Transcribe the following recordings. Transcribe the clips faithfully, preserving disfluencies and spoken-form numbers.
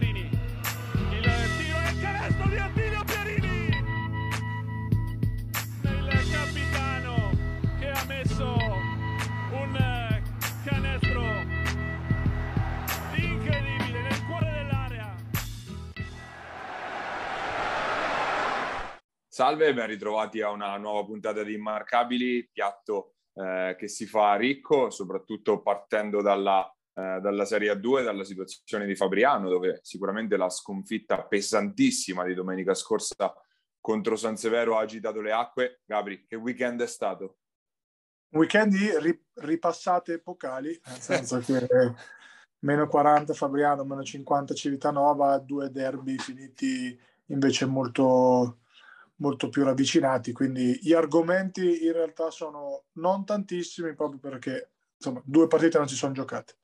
Pierini, il tiro e il canestro di Attilio Pierini, il capitano che ha messo un canestro incredibile nel cuore dell'area. Salve, ben ritrovati a una nuova puntata di Immarcabili, piatto eh, che si fa ricco, soprattutto partendo dalla dalla Serie A due, dalla situazione di Fabriano, dove sicuramente la sconfitta pesantissima di domenica scorsa contro San Severo ha agitato le acque. Gabri, che weekend è stato? Weekend di ri- ripassate epocali, nel senso che meno quaranta Fabriano, meno cinquanta Civitanova, due derby finiti invece molto, molto più ravvicinati, quindi gli argomenti in realtà sono non tantissimi, proprio perché insomma due partite non si sono giocate.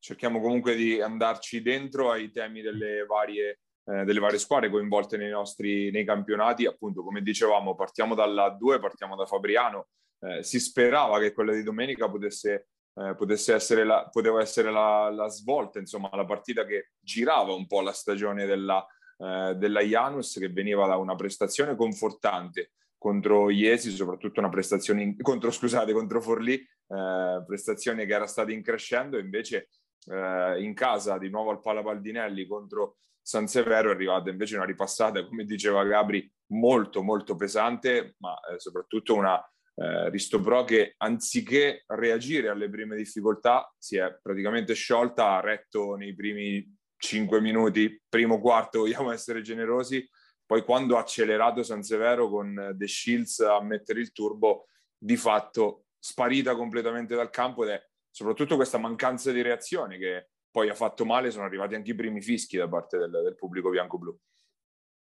Cerchiamo comunque di andarci dentro ai temi delle varie, eh, delle varie squadre coinvolte nei nostri nei campionati. Appunto, come dicevamo, partiamo dalla A due, partiamo da Fabriano. Eh, si sperava che quella di domenica potesse, eh, potesse essere, la, poteva essere la, la svolta, insomma, la partita che girava un po' la stagione della, eh, della Janus, che veniva da una prestazione confortante contro Iesi, soprattutto una prestazione in, contro, scusate, contro Forlì, eh, prestazione che era stata in crescendo. Invece in casa di nuovo al Palapaldinelli contro San Severo è arrivata invece una ripassata, come diceva Gabri, molto molto pesante, ma soprattutto una eh, Ristopro che anziché reagire alle prime difficoltà si è praticamente sciolta, ha retto nei primi cinque minuti, primo quarto, vogliamo essere generosi, poi quando ha accelerato San Severo con De Shields a mettere il turbo, di fatto sparita completamente dal campo, ed è soprattutto questa mancanza di reazione che poi ha fatto male. Sono arrivati anche i primi fischi da parte del, del pubblico bianco-blu.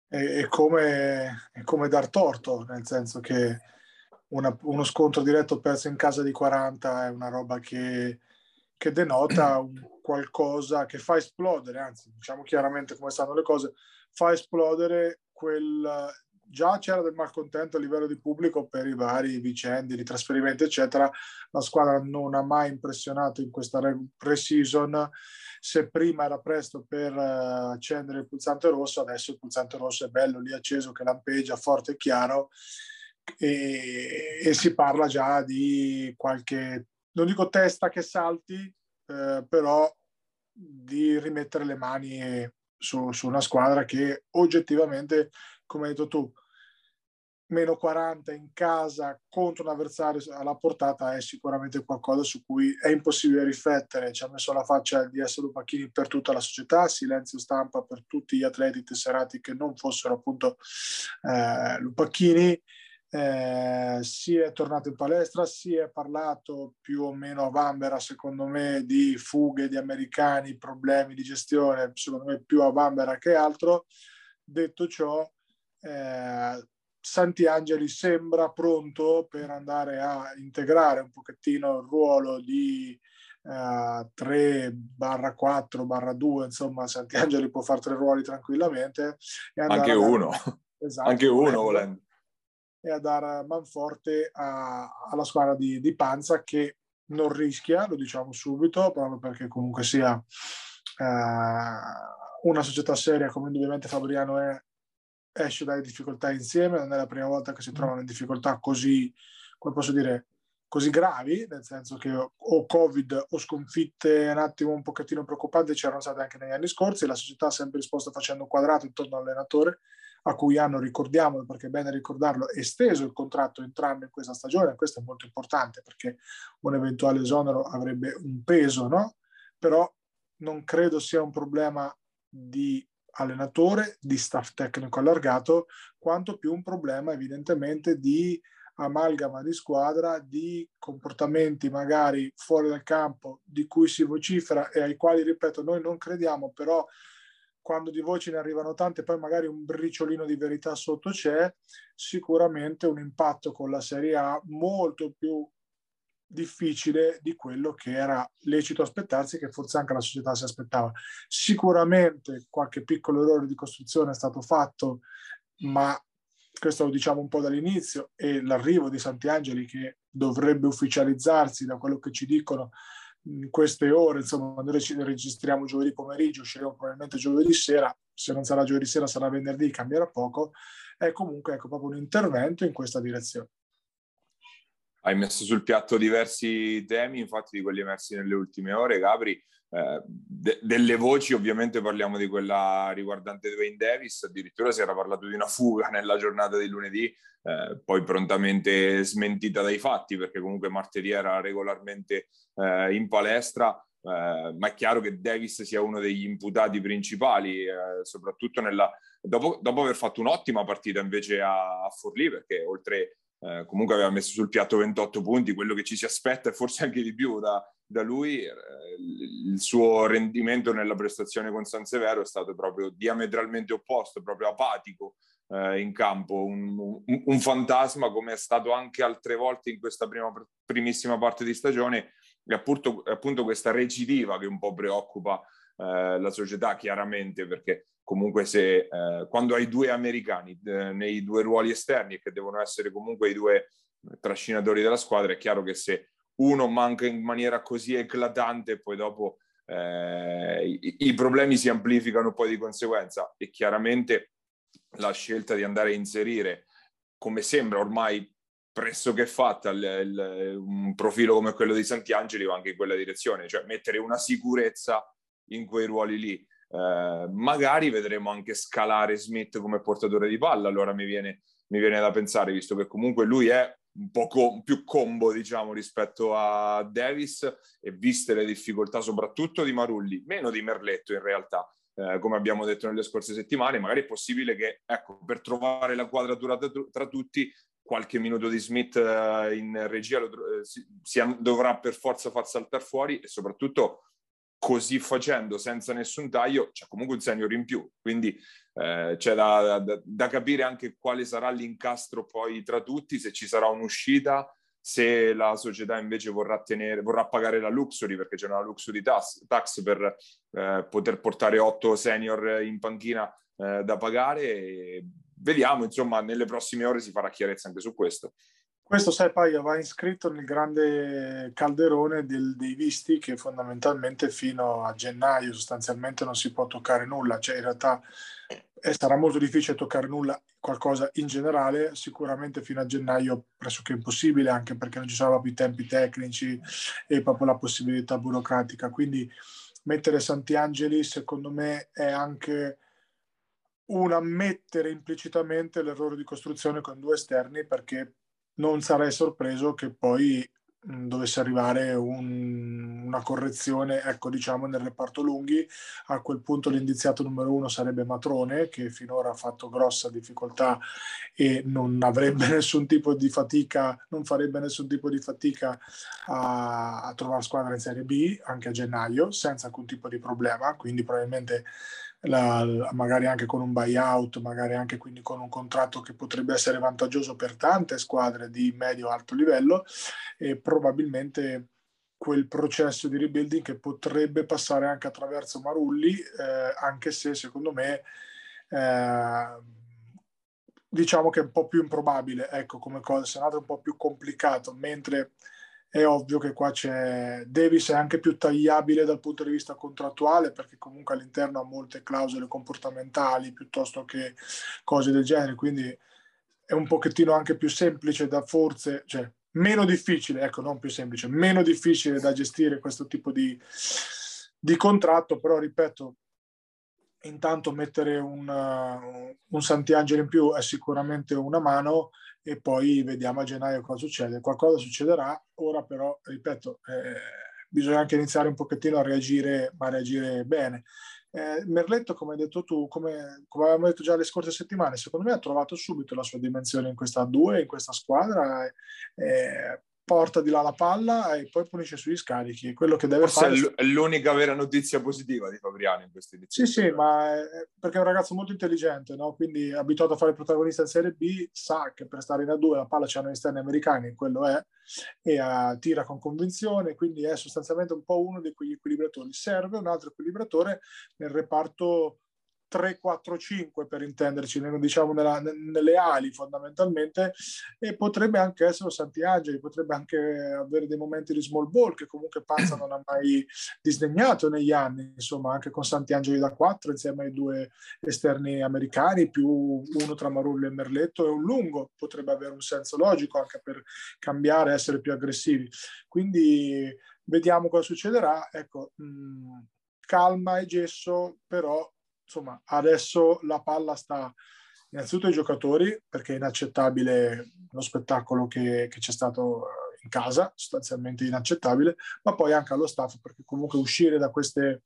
E, e come, è come dar torto, nel senso che una, uno scontro diretto perso in casa di quaranta è una roba che, che denota un qualcosa che fa esplodere, anzi, diciamo chiaramente come stanno le cose, fa esplodere quel... Già c'era del malcontento a livello di pubblico per i vari vicendi di trasferimento, eccetera. La squadra non ha mai impressionato in questa pre-season. Se prima era presto per accendere il pulsante rosso, adesso il pulsante rosso è bello lì acceso, che lampeggia forte e chiaro, e, e si parla già di qualche, non dico testa che salti, eh, però di rimettere le mani su, su una squadra che oggettivamente, come hai detto tu, meno quaranta in casa contro un avversario alla portata è sicuramente qualcosa su cui è impossibile riflettere. Ci ha messo la faccia il D S Lupacchini per tutta la società, silenzio stampa per tutti gli atleti tesserati che non fossero appunto eh, Lupacchini. Eh, si è tornato in palestra, si è parlato più o meno a Vambera, secondo me, di fughe di americani, problemi di gestione, secondo me più a Vambera che altro. Detto ciò, eh, Santangelo sembra pronto per andare a integrare un pochettino il ruolo di eh, tre barra quattro barra due, insomma Santangelo può fare tre ruoli tranquillamente. E anche uno, dare... esatto, anche uno volendo. E a dar manforte a, alla squadra di, di Panza, che non rischia, lo diciamo subito, proprio perché comunque sia eh, una società seria, come indubbiamente Fabriano è, esce dalle difficoltà insieme. Non è la prima volta che si trovano in difficoltà così, come posso dire, così gravi, nel senso che o Covid o sconfitte un attimo un pochettino preoccupanti c'erano state anche negli anni scorsi. La società ha sempre risposto facendo un quadrato intorno all'allenatore, a cui hanno, ricordiamolo perché è bene ricordarlo, esteso il contratto entrambi in questa stagione. Questo è molto importante perché un eventuale esonero avrebbe un peso, no? Però non credo sia un problema di allenatore, di staff tecnico allargato, quanto più un problema evidentemente di amalgama di squadra, di comportamenti magari fuori dal campo di cui si vocifera e ai quali, ripeto, noi non crediamo, però quando di voci ne arrivano tante poi magari un briciolino di verità sotto c'è. Sicuramente un impatto con la Serie A molto più difficile di quello che era lecito aspettarsi, che forse anche la società si aspettava. Sicuramente qualche piccolo errore di costruzione è stato fatto, ma questo lo diciamo un po' dall'inizio, e l'arrivo di Santangelo, che dovrebbe ufficializzarsi da quello che ci dicono in queste ore, insomma, noi registriamo giovedì pomeriggio, usciremo probabilmente giovedì sera, se non sarà giovedì sera sarà venerdì, cambierà poco, è comunque ecco, proprio un intervento in questa direzione. Hai messo sul piatto diversi temi, infatti, di quelli emersi nelle ultime ore, Gabri. Eh, de- delle voci ovviamente parliamo di quella riguardante Dwayne Davis, addirittura si era parlato di una fuga nella giornata di lunedì, eh, poi prontamente smentita dai fatti, perché comunque martedì era regolarmente eh, in palestra, eh, ma è chiaro che Davis sia uno degli imputati principali, eh, soprattutto nella... dopo, dopo aver fatto un'ottima partita invece a, a Forlì, perché oltre eh, comunque aveva messo sul piatto ventotto punti, quello che ci si aspetta e forse anche di più da da lui. Eh, il suo rendimento nella prestazione con San Severo è stato proprio diametralmente opposto, proprio apatico eh, in campo, un, un, un fantasma, come è stato anche altre volte in questa prima, primissima parte di stagione, e appunto, appunto questa recidiva che un po' preoccupa eh, la società, chiaramente, perché comunque se eh, quando hai due americani eh, nei due ruoli esterni, che devono essere comunque i due trascinatori della squadra, è chiaro che se uno manca in maniera così eclatante, poi dopo eh, i, i problemi si amplificano poi di conseguenza, e chiaramente la scelta di andare a inserire, come sembra ormai pressoché fatta, il, il, un profilo come quello di Santangelo va anche in quella direzione, cioè mettere una sicurezza in quei ruoli lì. Eh, magari vedremo anche scalare Smith come portatore di palla, allora mi viene, mi viene da pensare, visto che comunque lui è un po' com- più combo, diciamo, rispetto a Davis, e viste le difficoltà soprattutto di Marulli, meno di Merletto in realtà, eh, come abbiamo detto nelle scorse settimane, magari è possibile che, ecco, per trovare la quadratura tra, tra tutti, qualche minuto di Smith eh, in regia lo, eh, si, si dovrà per forza far saltare fuori, e soprattutto così facendo, senza nessun taglio, c'è comunque un senior in più, quindi eh, c'è da, da, da capire anche quale sarà l'incastro poi tra tutti, se ci sarà un'uscita, se la società invece vorrà tenere, vorrà pagare la luxury, perché c'è una luxury tax, tax per eh, poter portare otto senior in panchina eh, da pagare, e vediamo, insomma, nelle prossime ore si farà chiarezza anche su questo. Questo, sai, Paia, va iscritto nel grande calderone del, dei visti, che fondamentalmente fino a gennaio sostanzialmente non si può toccare nulla, cioè in realtà eh, sarà molto difficile toccare nulla, qualcosa in generale, sicuramente fino a gennaio pressoché impossibile, anche perché non ci saranno più i tempi tecnici e proprio la possibilità burocratica, quindi mettere Santangeli secondo me è anche un ammettere implicitamente l'errore di costruzione con due esterni, perché non sarei sorpreso che poi mh, dovesse arrivare un, una correzione, ecco, diciamo, nel reparto lunghi. A quel punto l'indiziato numero uno sarebbe Matrone, che finora ha fatto grossa difficoltà e non avrebbe nessun tipo di fatica, non farebbe nessun tipo di fatica a, a trovare squadra in Serie B anche a gennaio senza alcun tipo di problema, quindi probabilmente La, la, magari anche con un buyout, magari anche quindi con un contratto che potrebbe essere vantaggioso per tante squadre di medio-alto livello, e probabilmente quel processo di rebuilding che potrebbe passare anche attraverso Marulli, eh, anche se secondo me eh, diciamo che è un po' più improbabile, ecco, come cosa, se nato è un po' più complicato, mentre è ovvio che qua c'è Davis, è anche più tagliabile dal punto di vista contrattuale, perché comunque all'interno ha molte clausole comportamentali piuttosto che cose del genere, quindi è un pochettino anche più semplice da, forse, cioè meno difficile, ecco, non più semplice, meno difficile da gestire questo tipo di, di contratto, però ripeto, intanto mettere un, un Santangelo in più è sicuramente una mano, e poi vediamo a gennaio cosa succede. Qualcosa succederà, ora però, ripeto, eh, bisogna anche iniziare un pochettino a reagire, ma reagire bene. Eh, Merletto, come hai detto tu, come, come avevamo detto già le scorse settimane, secondo me ha trovato subito la sua dimensione in questa A due, in questa squadra, eh, porta di là la palla e poi pulisce sugli scarichi. Quello che deve Forse fare... Forse è l'unica vera notizia positiva di Fabriano in questi inizi. Sì, sì, ma è... perché è un ragazzo molto intelligente, no? Quindi abituato a fare il protagonista in Serie B, sa che per stare in A due la palla c'hanno gli esterni americani, quello è, e uh, tira con convinzione, quindi è sostanzialmente un po' uno di quegli equilibratori. Serve un altro equilibratore nel reparto tre quattro cinque per intenderci, diciamo nella, nelle ali fondamentalmente, e potrebbe anche essere Santiangeli, potrebbe anche avere dei momenti di small ball che comunque Panza non ha mai disdegnato negli anni, insomma anche con Santiangeli da quattro insieme ai due esterni americani più uno tra Marulli e Merletto e un lungo, potrebbe avere un senso logico anche per cambiare, essere più aggressivi, quindi vediamo cosa succederà, ecco, mh, calma e gesso, però insomma adesso la palla sta innanzitutto ai giocatori, perché è inaccettabile lo spettacolo che c'è stato in casa, sostanzialmente inaccettabile, ma poi anche allo staff, perché comunque uscire da queste, eh,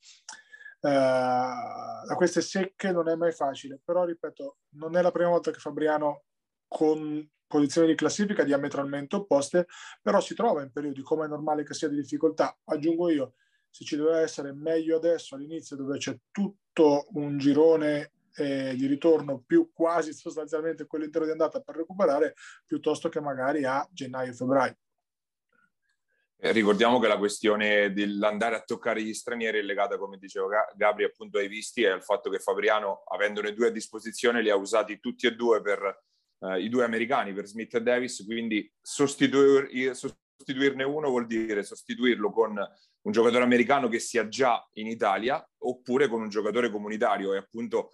da queste secche non è mai facile, però ripeto, non è la prima volta che Fabriano con posizioni di classifica diametralmente opposte, però si trova in periodi, come è normale che sia, di difficoltà. Aggiungo io, se ci doveva essere meglio adesso all'inizio, dove c'è tutto un girone eh, di ritorno più quasi sostanzialmente quello intero di andata per recuperare, piuttosto che magari a gennaio e febbraio. Eh, ricordiamo che la questione dell'andare a toccare gli stranieri è legata, come diceva Gabri, appunto ai visti e al fatto che Fabriano, avendone due a disposizione, li ha usati tutti e due per eh, i due americani, per Smith e Davis, quindi sostituir, sostituirne uno vuol dire sostituirlo con un giocatore americano che sia già in Italia oppure con un giocatore comunitario, e appunto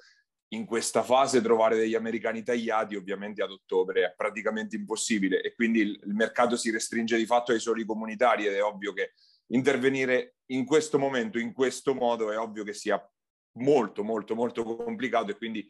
in questa fase trovare degli americani tagliati ovviamente ad ottobre è praticamente impossibile, e quindi il mercato si restringe di fatto ai soli comunitari, ed è ovvio che intervenire in questo momento in questo modo è ovvio che sia molto molto molto complicato, e quindi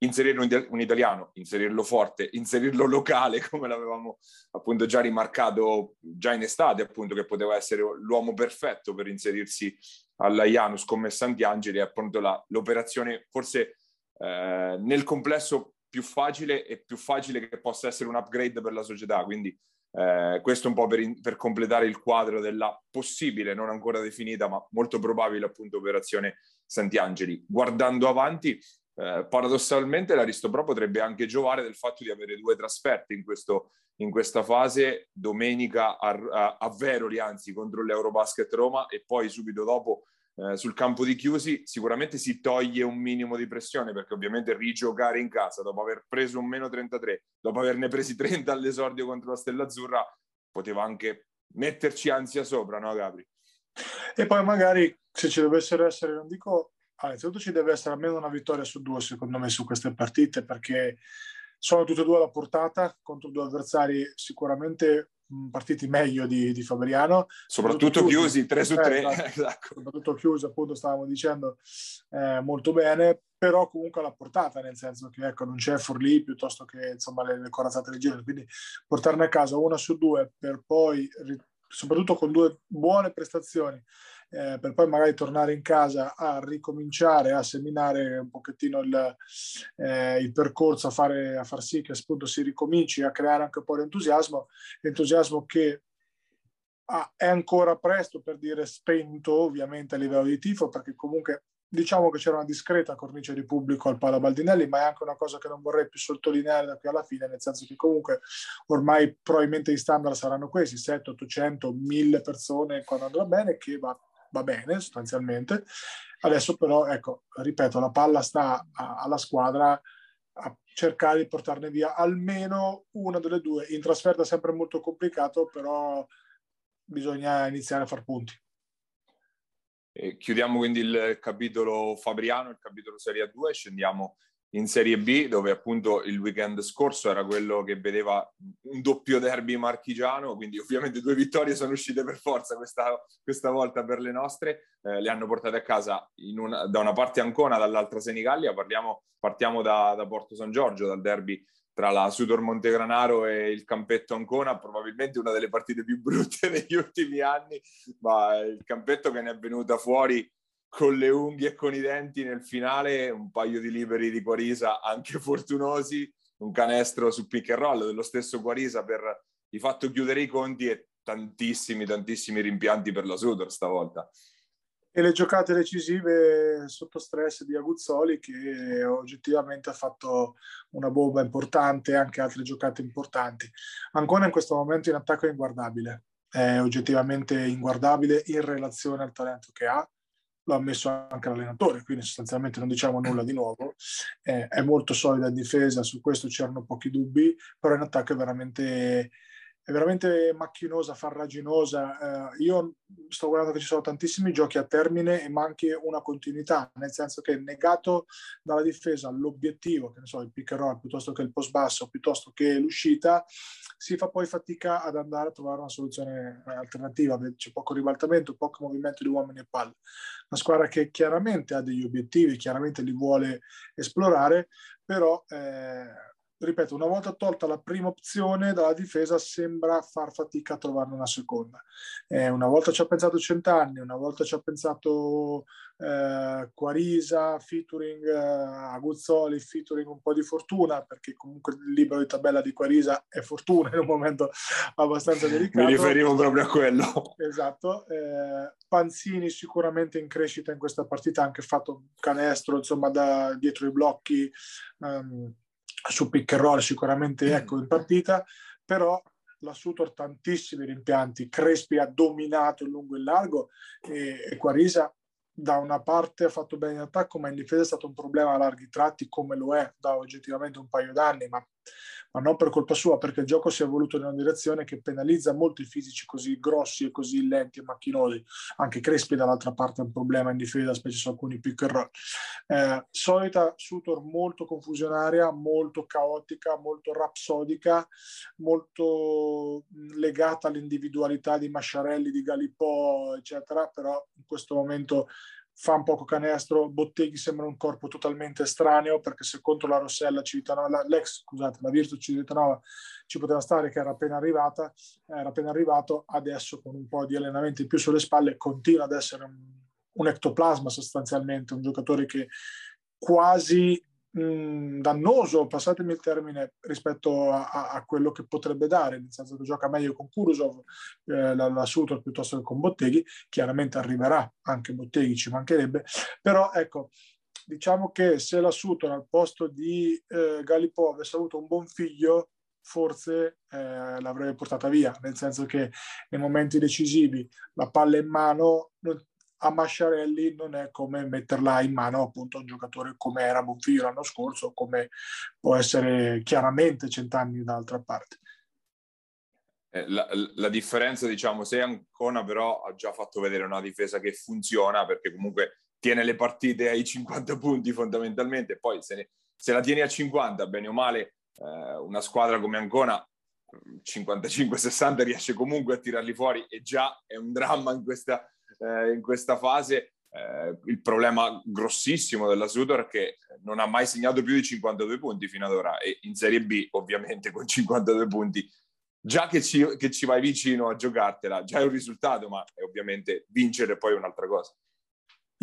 inserire un italiano, inserirlo forte, inserirlo locale, come l'avevamo appunto già rimarcato già in estate, appunto che poteva essere l'uomo perfetto per inserirsi alla Janus come Santiangeli, è appunto l'operazione forse eh, nel complesso più facile, e più facile che possa essere un upgrade per la società, quindi eh, questo un po' per, in, per completare il quadro della possibile, non ancora definita ma molto probabile appunto operazione Santiangeli. Guardando avanti, Eh, paradossalmente l'Aristopro potrebbe anche giovare del fatto di avere due trasferte in, questo, in questa fase, domenica a, a, a Veroli anzi contro l'Eurobasket Roma, e poi subito dopo eh, sul campo di Chiusi. Sicuramente si toglie un minimo di pressione, perché ovviamente rigiocare in casa dopo aver preso un meno trentatré, dopo averne presi trenta all'esordio contro la Stella Azzurra, poteva anche metterci ansia sopra, no Gabri? E poi magari se ci dovessero essere, non dico... Allora, innanzitutto ci deve essere almeno una vittoria su due, secondo me, su queste partite, perché sono tutte e due alla portata contro due avversari sicuramente partiti meglio di, di Fabriano. Soprattutto, soprattutto chiusi, tre su tre. Eh, esatto. Soprattutto chiusi, appunto, stavamo dicendo eh, molto bene, però comunque alla portata, nel senso che ecco, non c'è Forlì, piuttosto che insomma le, le corazzate del giro, quindi portarne a casa una su due per poi, soprattutto con due buone prestazioni, Eh, per poi magari tornare in casa a ricominciare a seminare un pochettino il, eh, il percorso, a, fare, a far sì che appunto si ricominci a creare anche un po' di entusiasmo, entusiasmo che ah, è ancora presto per dire spento ovviamente a livello di tifo, perché comunque diciamo che c'era una discreta cornice di pubblico al Pala Baldinelli, ma è anche una cosa che non vorrei più sottolineare da qui alla fine, nel senso che comunque ormai probabilmente gli standard saranno questi, settecento, ottocento, mille persone quando andrà bene, che va va bene sostanzialmente. Adesso però ecco, ripeto, la palla sta a, alla squadra a cercare di portarne via almeno una delle due. In trasferta è sempre molto complicato, però bisogna iniziare a far punti. E chiudiamo quindi il capitolo Fabriano, il capitolo Serie A due, scendiamo in Serie B, dove appunto il weekend scorso era quello che vedeva un doppio derby marchigiano, quindi ovviamente due vittorie sono uscite per forza questa, questa volta per le nostre, eh, le hanno portate a casa in una, da una parte Ancona, dall'altra Senigallia. Parliamo, partiamo da, da Porto San Giorgio, dal derby tra la Sutor Montegranaro e il campetto Ancona, probabilmente una delle partite più brutte degli ultimi anni, ma il campetto che ne è venuta fuori con le unghie e con i denti nel finale, un paio di liberi di Quarisa anche fortunosi, un canestro su pick and roll dello stesso Quarisa per di fatto chiudere i conti, e tantissimi tantissimi rimpianti per la Sutor stavolta. E le giocate decisive sotto stress di Aguzzoli, che oggettivamente ha fatto una bomba importante, anche altre giocate importanti. Ancora in questo momento in attacco è inguardabile, è oggettivamente inguardabile in relazione al talento che ha. lo ha messo anche l'allenatore, quindi sostanzialmente non diciamo nulla di nuovo. Eh, è molto solida in difesa, su questo c'erano pochi dubbi, però in attacco è veramente, è veramente macchinosa, farraginosa. Eh, io sto guardando che ci sono tantissimi giochi a termine e manchi una continuità, nel senso che negato dalla difesa l'obiettivo, che ne so, il pick and roll piuttosto che il post basso, piuttosto che l'uscita, si fa poi fatica ad andare a trovare una soluzione alternativa. C'è poco ribaltamento, poco movimento di uomini e palle. Una squadra che chiaramente ha degli obiettivi, chiaramente li vuole esplorare, però... Eh, ripeto, una volta tolta la prima opzione dalla difesa sembra far fatica a trovarne una seconda. Eh, una volta ci ha pensato Cent'anni, una volta ci ha pensato eh, Quarisa, featuring eh, Aguzzoli, featuring un po' di fortuna, perché comunque il libero di tabella di Quarisa è fortuna in un momento abbastanza delicato. Mi riferivo proprio a quello. Esatto. Eh, Panzini sicuramente in crescita in questa partita, ha anche fatto un canestro, insomma, da dietro i blocchi, um, su pick and roll sicuramente, ecco, in partita. Però la Sutor tantissimi rimpianti, Crespi ha dominato in lungo e in largo, e, e Quarisa da una parte ha fatto bene in attacco, ma in difesa è stato un problema a larghi tratti, come lo è da oggettivamente un paio d'anni, ma, ma non per colpa sua, perché il gioco si è evoluto in una direzione che penalizza molto i fisici così grossi e così lenti e macchinosi. Anche Crespi dall'altra parte è un problema in difesa, specie su alcuni pick and roll. Eh, solita Sutor molto confusionaria, molto caotica, molto rapsodica, molto legata all'individualità di Masciarelli, di Gallipò, eccetera, però in questo momento... fa un poco canestro. Botteghi sembra un corpo totalmente estraneo, perché se contro la Rossella Civitanova, l'ex, scusate, la Virtus Civitanova ci poteva stare, che era appena arrivata, era appena arrivato, adesso con un po' di allenamenti più sulle spalle continua ad essere un, un ectoplasma sostanzialmente, un giocatore che quasi mh, dannoso, passatemi il termine, rispetto a, a, a quello che potrebbe dare, nel senso che gioca meglio con Kurusov, eh, la, la Sutor, piuttosto che con Botteghi. Chiaramente arriverà anche Botteghi, ci mancherebbe, però ecco, diciamo che se la Sutor al posto di eh, Gallipò avesse avuto un buon figlio, forse eh, l'avrebbe portata via, nel senso che nei momenti decisivi la palla in mano non, a Masciarelli non è come metterla in mano appunto a un giocatore come era Bonfiglio l'anno scorso, come può essere chiaramente Cent'anni dall'altra parte. La, la differenza, diciamo, se Ancona però ha già fatto vedere una difesa che funziona, perché comunque tiene le partite ai cinquanta punti fondamentalmente, poi se, ne, se la tieni a cinquanta, bene o male, eh, una squadra come Ancona cinquantacinque sessanta riesce comunque a tirarli fuori, e già è un dramma in questa Eh, in questa fase. Eh, il problema grossissimo della Sutor è che non ha mai segnato più di cinquantadue punti fino ad ora, e in Serie B ovviamente con cinquantadue punti già che ci, che ci vai vicino a giocartela già è un risultato, ma è ovviamente vincere poi un'altra cosa.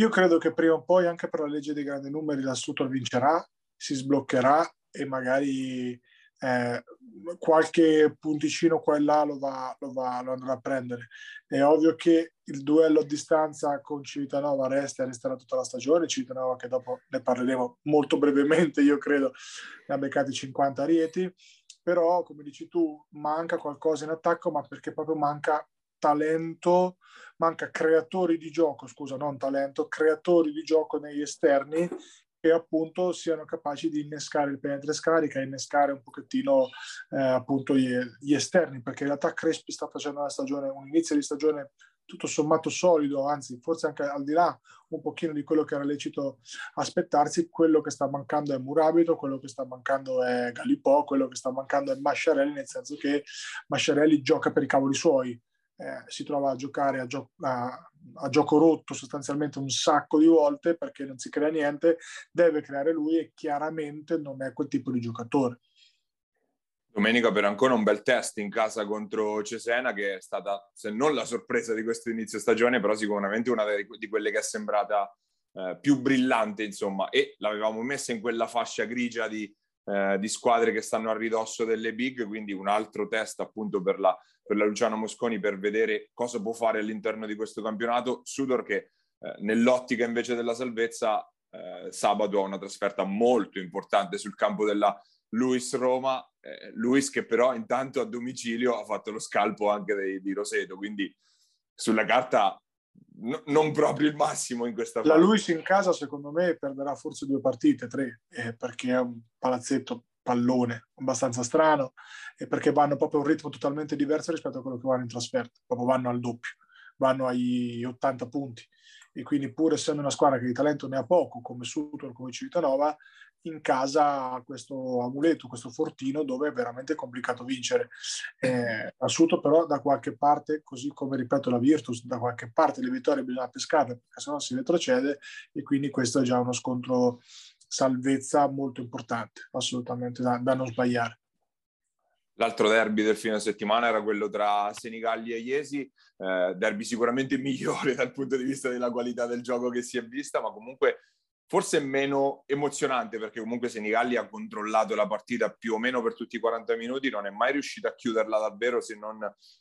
Io credo che prima o poi, anche per la legge dei grandi numeri, la Sutor vincerà, si sbloccherà e magari Eh, qualche punticino qua e là lo, va, lo, va, lo andrà a prendere. È ovvio che il duello a distanza con Civitanova resta e resterà tutta la stagione. Civitanova, che dopo ne parleremo molto brevemente, io credo ne ha beccati cinquanta a Rieti, però come dici tu manca qualcosa in attacco, ma perché proprio manca talento, manca creatori di gioco, scusa, non talento, creatori di gioco negli esterni, che appunto siano capaci di innescare il penetre scarica, innescare un pochettino eh, appunto gli, gli esterni, perché in realtà Crespi sta facendo una stagione, un inizio di stagione tutto sommato solido, anzi forse anche al di là un pochino di quello che era lecito aspettarsi. Quello che sta mancando è Murabito, quello che sta mancando è Gallipò, quello che sta mancando è Masciarelli, nel senso che Masciarelli gioca per i cavoli suoi. Eh, si trova a giocare a, gio- a, a gioco rotto sostanzialmente un sacco di volte, perché non si crea niente, deve creare lui, e chiaramente non è quel tipo di giocatore. Domenica per ancora un bel test in casa contro Cesena, che è stata, se non la sorpresa di questo inizio stagione, però sicuramente una di quelle che è sembrata eh, più brillante, insomma, e l'avevamo messa in quella fascia grigia di Eh, di squadre che stanno a ridosso delle big, quindi un altro test appunto per la, per la Luciano Mosconi, per vedere cosa può fare all'interno di questo campionato. Sutor che eh, nell'ottica invece della salvezza eh, sabato ha una trasferta molto importante sul campo della Luis Roma, eh, Luis che però intanto a domicilio ha fatto lo scalpo anche dei, di Roseto, quindi sulla carta no, non proprio il massimo in questa fase. La Luis in casa secondo me perderà forse due partite, tre, eh, perché è un palazzetto pallone abbastanza strano e perché vanno proprio a un ritmo totalmente diverso rispetto a quello che vanno in trasferta, proprio vanno al doppio, vanno agli ottanta punti, e quindi pur essendo una squadra che di talento ne ha poco come Sutor, come Giulianova, in casa ha questo amuleto, questo fortino dove è veramente complicato vincere. Eh, Assuto però da qualche parte, così come ripeto la Virtus, da qualche parte le vittorie bisogna pescare, perché sennò si retrocede, e quindi questo è già uno scontro salvezza molto importante, assolutamente da, da non sbagliare. L'altro derby del fine settimana era quello tra Senigallia e Iesi, eh, derby sicuramente migliore dal punto di vista della qualità del gioco che si è vista, ma comunque forse meno emozionante, perché comunque Senigallia ha controllato la partita più o meno per tutti i quaranta minuti, non è mai riuscita a chiuderla davvero, se non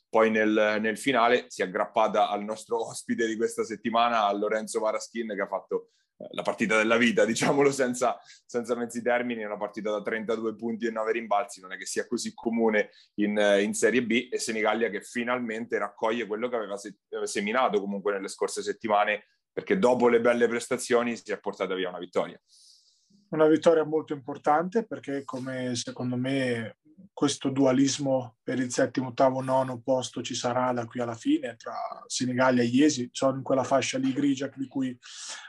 poi nel, nel finale. Si è aggrappata al nostro ospite di questa settimana, a Lorenzo Varaschin, che ha fatto la partita della vita, diciamolo senza, senza mezzi termini. È una partita da trentadue punti e nove rimbalzi, non è che sia così comune in, in Serie B, e Senigallia che finalmente raccoglie quello che aveva se, seminato comunque nelle scorse settimane, perché dopo le belle prestazioni si è portata via una vittoria. Una vittoria molto importante, perché come secondo me questo dualismo per il settimo, ottavo, nono posto ci sarà da qui alla fine tra Senigallia e Iesi, sono in quella fascia lì grigia di cui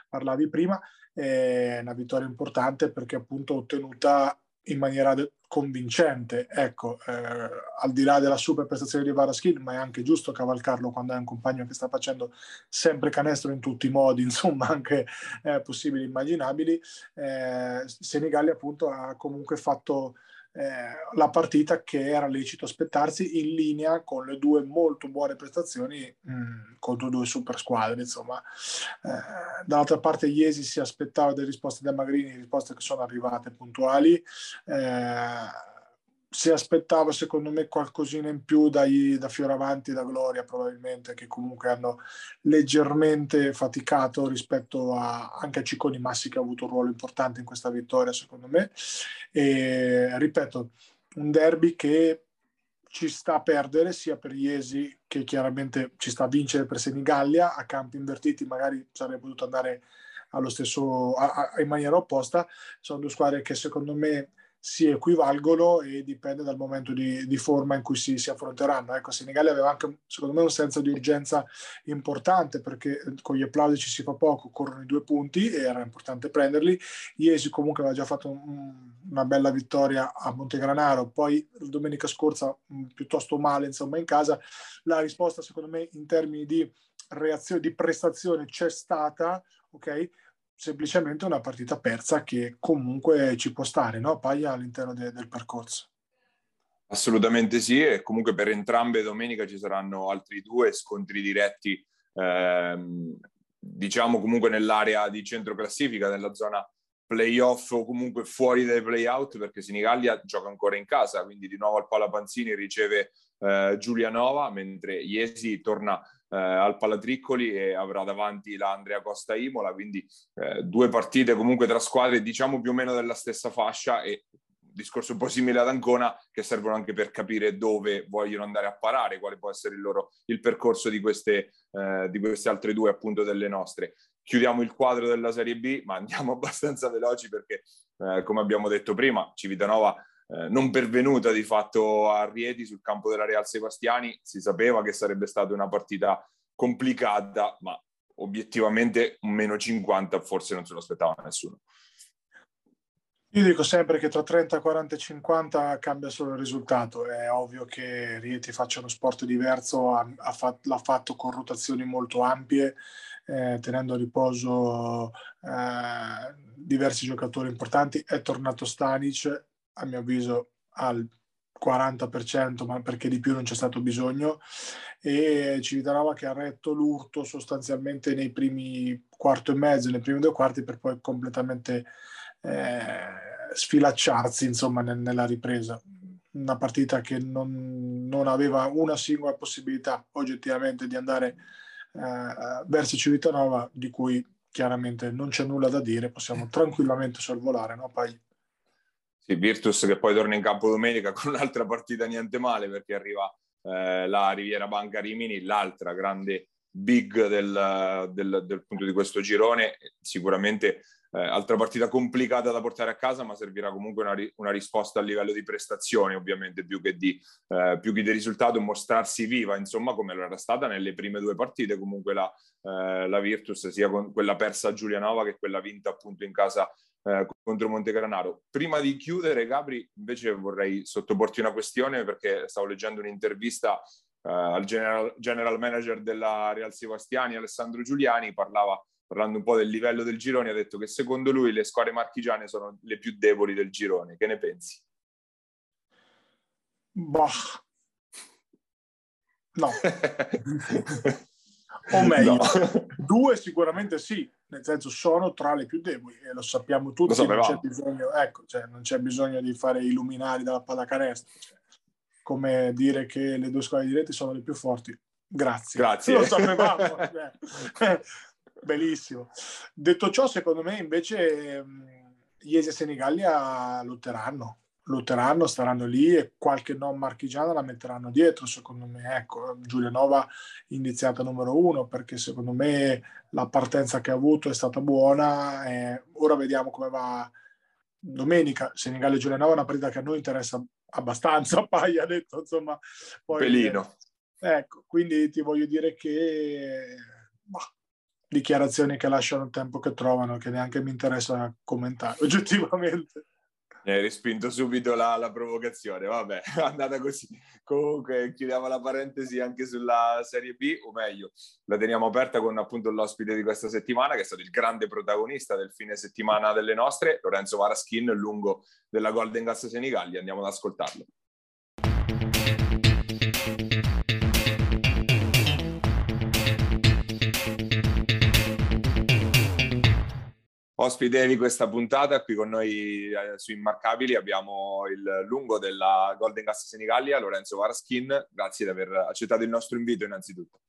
parlavi prima. È una vittoria importante perché appunto ottenuta in maniera convincente, ecco, eh, al di là della super prestazione di Varaschin, ma è anche giusto cavalcarlo quando è un compagno che sta facendo sempre canestro in tutti i modi, insomma, anche eh, possibili e immaginabili. eh, Senigallia appunto ha comunque fatto eh, la partita che era lecito aspettarsi, in linea con le due molto buone prestazioni mh, contro due super squadre, insomma. Eh, dall'altra parte Iesi si aspettava delle risposte da Magrini, risposte che sono arrivate puntuali. Eh, si aspettava secondo me qualcosina in più dai, da Fioravanti e da Gloria, probabilmente, che comunque hanno leggermente faticato rispetto a, anche a Cicconi Massi, che ha avuto un ruolo importante in questa vittoria secondo me. E ripeto, un derby che ci sta a perdere sia per Iesi, che chiaramente ci sta a vincere per Senigallia. A campi invertiti magari sarebbe potuto andare allo stesso, a, a, in maniera opposta. Sono due squadre che secondo me si equivalgono, e dipende dal momento di, di forma in cui si, si affronteranno. Ecco, Senigallia aveva anche secondo me un senso di urgenza importante, perché con gli applausi ci si fa poco, corrono i due punti e era importante prenderli. Iesi comunque aveva già fatto un, una bella vittoria a Montegranaro, poi domenica scorsa mh, piuttosto male insomma in casa. La risposta secondo me in termini di reazione, di prestazione c'è stata, ok? Semplicemente una partita persa che comunque ci può stare, no? Paglia all'interno de- del percorso. Assolutamente sì, e comunque per entrambe domenica ci saranno altri due scontri diretti, ehm, diciamo comunque nell'area di centro classifica, nella zona playoff o comunque fuori dai playout, perché Senigallia gioca ancora in casa, quindi di nuovo al Palapanzini riceve eh, Giulianova, mentre Iesi torna Eh, al Palatriccoli e avrà davanti la Andrea Costa Imola. Quindi eh, due partite comunque tra squadre diciamo più o meno della stessa fascia, e un discorso un po' simile ad Ancona, che servono anche per capire dove vogliono andare a parare, quale può essere il loro il percorso di queste, eh, di queste altre due, appunto, delle nostre. Chiudiamo il quadro della Serie B, ma andiamo abbastanza veloci perché eh, come abbiamo detto prima, Civitanova Eh, non pervenuta di fatto a Rieti sul campo della Real Sebastiani. Si sapeva che sarebbe stata una partita complicata, ma obiettivamente un meno cinquanta forse non se lo aspettava nessuno. Io dico sempre che tra trenta, quaranta e cinquanta cambia solo il risultato. È ovvio che Rieti faccia uno sport diverso, ha, ha fatto, l'ha fatto con rotazioni molto ampie, Eh, tenendo a riposo eh, diversi giocatori importanti. È tornato Stanic, a mio avviso al quaranta per cento, ma perché di più non c'è stato bisogno, e Civitanova che ha retto l'urto sostanzialmente nei primi quarto e mezzo, nei primi due quarti, per poi completamente eh, sfilacciarsi insomma nel, nella ripresa. Una partita che non, non aveva una singola possibilità oggettivamente di andare eh, verso Civitanova, di cui chiaramente non c'è nulla da dire, possiamo tranquillamente sorvolare, no? Poi Virtus che poi torna in campo domenica con un'altra partita niente male, perché arriva eh, la Riviera Banca Rimini, l'altra grande big del, del, del punto di questo girone. Sicuramente eh, altra partita complicata da portare a casa, ma servirà comunque una, ri, una risposta a livello di prestazioni, ovviamente, più che di, eh, più che di risultato, mostrarsi viva, insomma, come lo era stata nelle prime due partite comunque la, eh, la Virtus, sia con quella persa a Giulianova che quella vinta appunto in casa eh, contro Montegranaro. Prima di chiudere, Gabri, invece vorrei sottoporti una questione, perché stavo leggendo un'intervista Uh, al general, general manager della Real Sebastiani, Alessandro Giuliani, parlava, parlando un po' del livello del girone, ha detto che secondo lui le squadre marchigiane sono le più deboli del girone. Che ne pensi? Boh. No. O meglio, no. Due sicuramente sì, nel senso sono tra le più deboli, e lo sappiamo tutti, lo non, c'è bisogno, ecco, cioè, non c'è bisogno di fare i luminari dalla pallacanestro. Cioè, come dire che le due squadre dirette sono le più forti. Grazie. Grazie. Lo sapevamo. Bellissimo. Detto ciò, secondo me invece Iesi e Senigallia lotteranno. Lotteranno, staranno lì, e qualche non marchigiana la metteranno dietro, secondo me. Ecco, Giulianova iniziata numero uno, perché secondo me la partenza che ha avuto è stata buona. E ora vediamo come va domenica. Senigallia e Giulianova è una partita che a noi interessa abbastanza, Pai ha detto, insomma, poi, pelino. Eh, ecco, quindi ti voglio dire che bah, dichiarazioni che lasciano il tempo che trovano, che neanche mi interessa commentare oggettivamente. Hai respinto subito la, la provocazione, vabbè, è andata così. Comunque chiudiamo la parentesi anche sulla Serie B, o meglio, la teniamo aperta con appunto l'ospite di questa settimana, che è stato il grande protagonista del fine settimana delle nostre, Lorenzo Varaschin, lungo della Golden Gas Senigallia. Andiamo ad ascoltarlo. Ospite di questa puntata, qui con noi eh, su Immarcabili abbiamo il lungo della Golden Gas Senigallia, Lorenzo Varaschin. Grazie di aver accettato il nostro invito innanzitutto.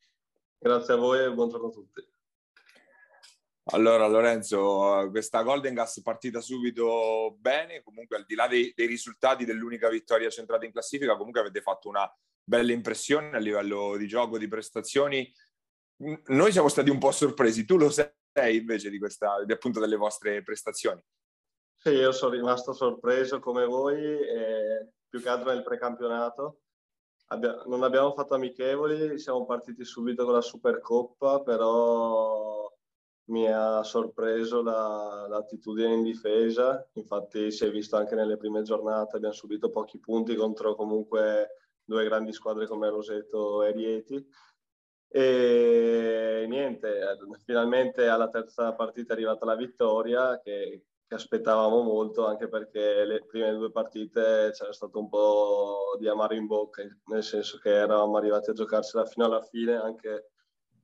Grazie a voi e buon giorno a tutti. Allora Lorenzo, questa Golden Gas è partita subito bene, comunque al di là dei, dei risultati dell'unica vittoria centrata in classifica, comunque avete fatto una bella impressione a livello di gioco, di prestazioni. Noi siamo stati un po' sorpresi, tu lo sai invece di questa, di appunto delle vostre prestazioni? Sì, io sono rimasto sorpreso come voi, eh, più che altro nel precampionato. Abbia, non abbiamo fatto amichevoli, siamo partiti subito con la Supercoppa, però mi ha sorpreso la, l'attitudine in difesa. Infatti si è visto anche nelle prime giornate, abbiamo subito pochi punti contro comunque due grandi squadre come Roseto e Rieti. E niente, finalmente alla terza partita è arrivata la vittoria che, che aspettavamo molto, anche perché le prime due partite c'era stato un po' di amaro in bocca, nel senso che eravamo arrivati a giocarcela fino alla fine, anche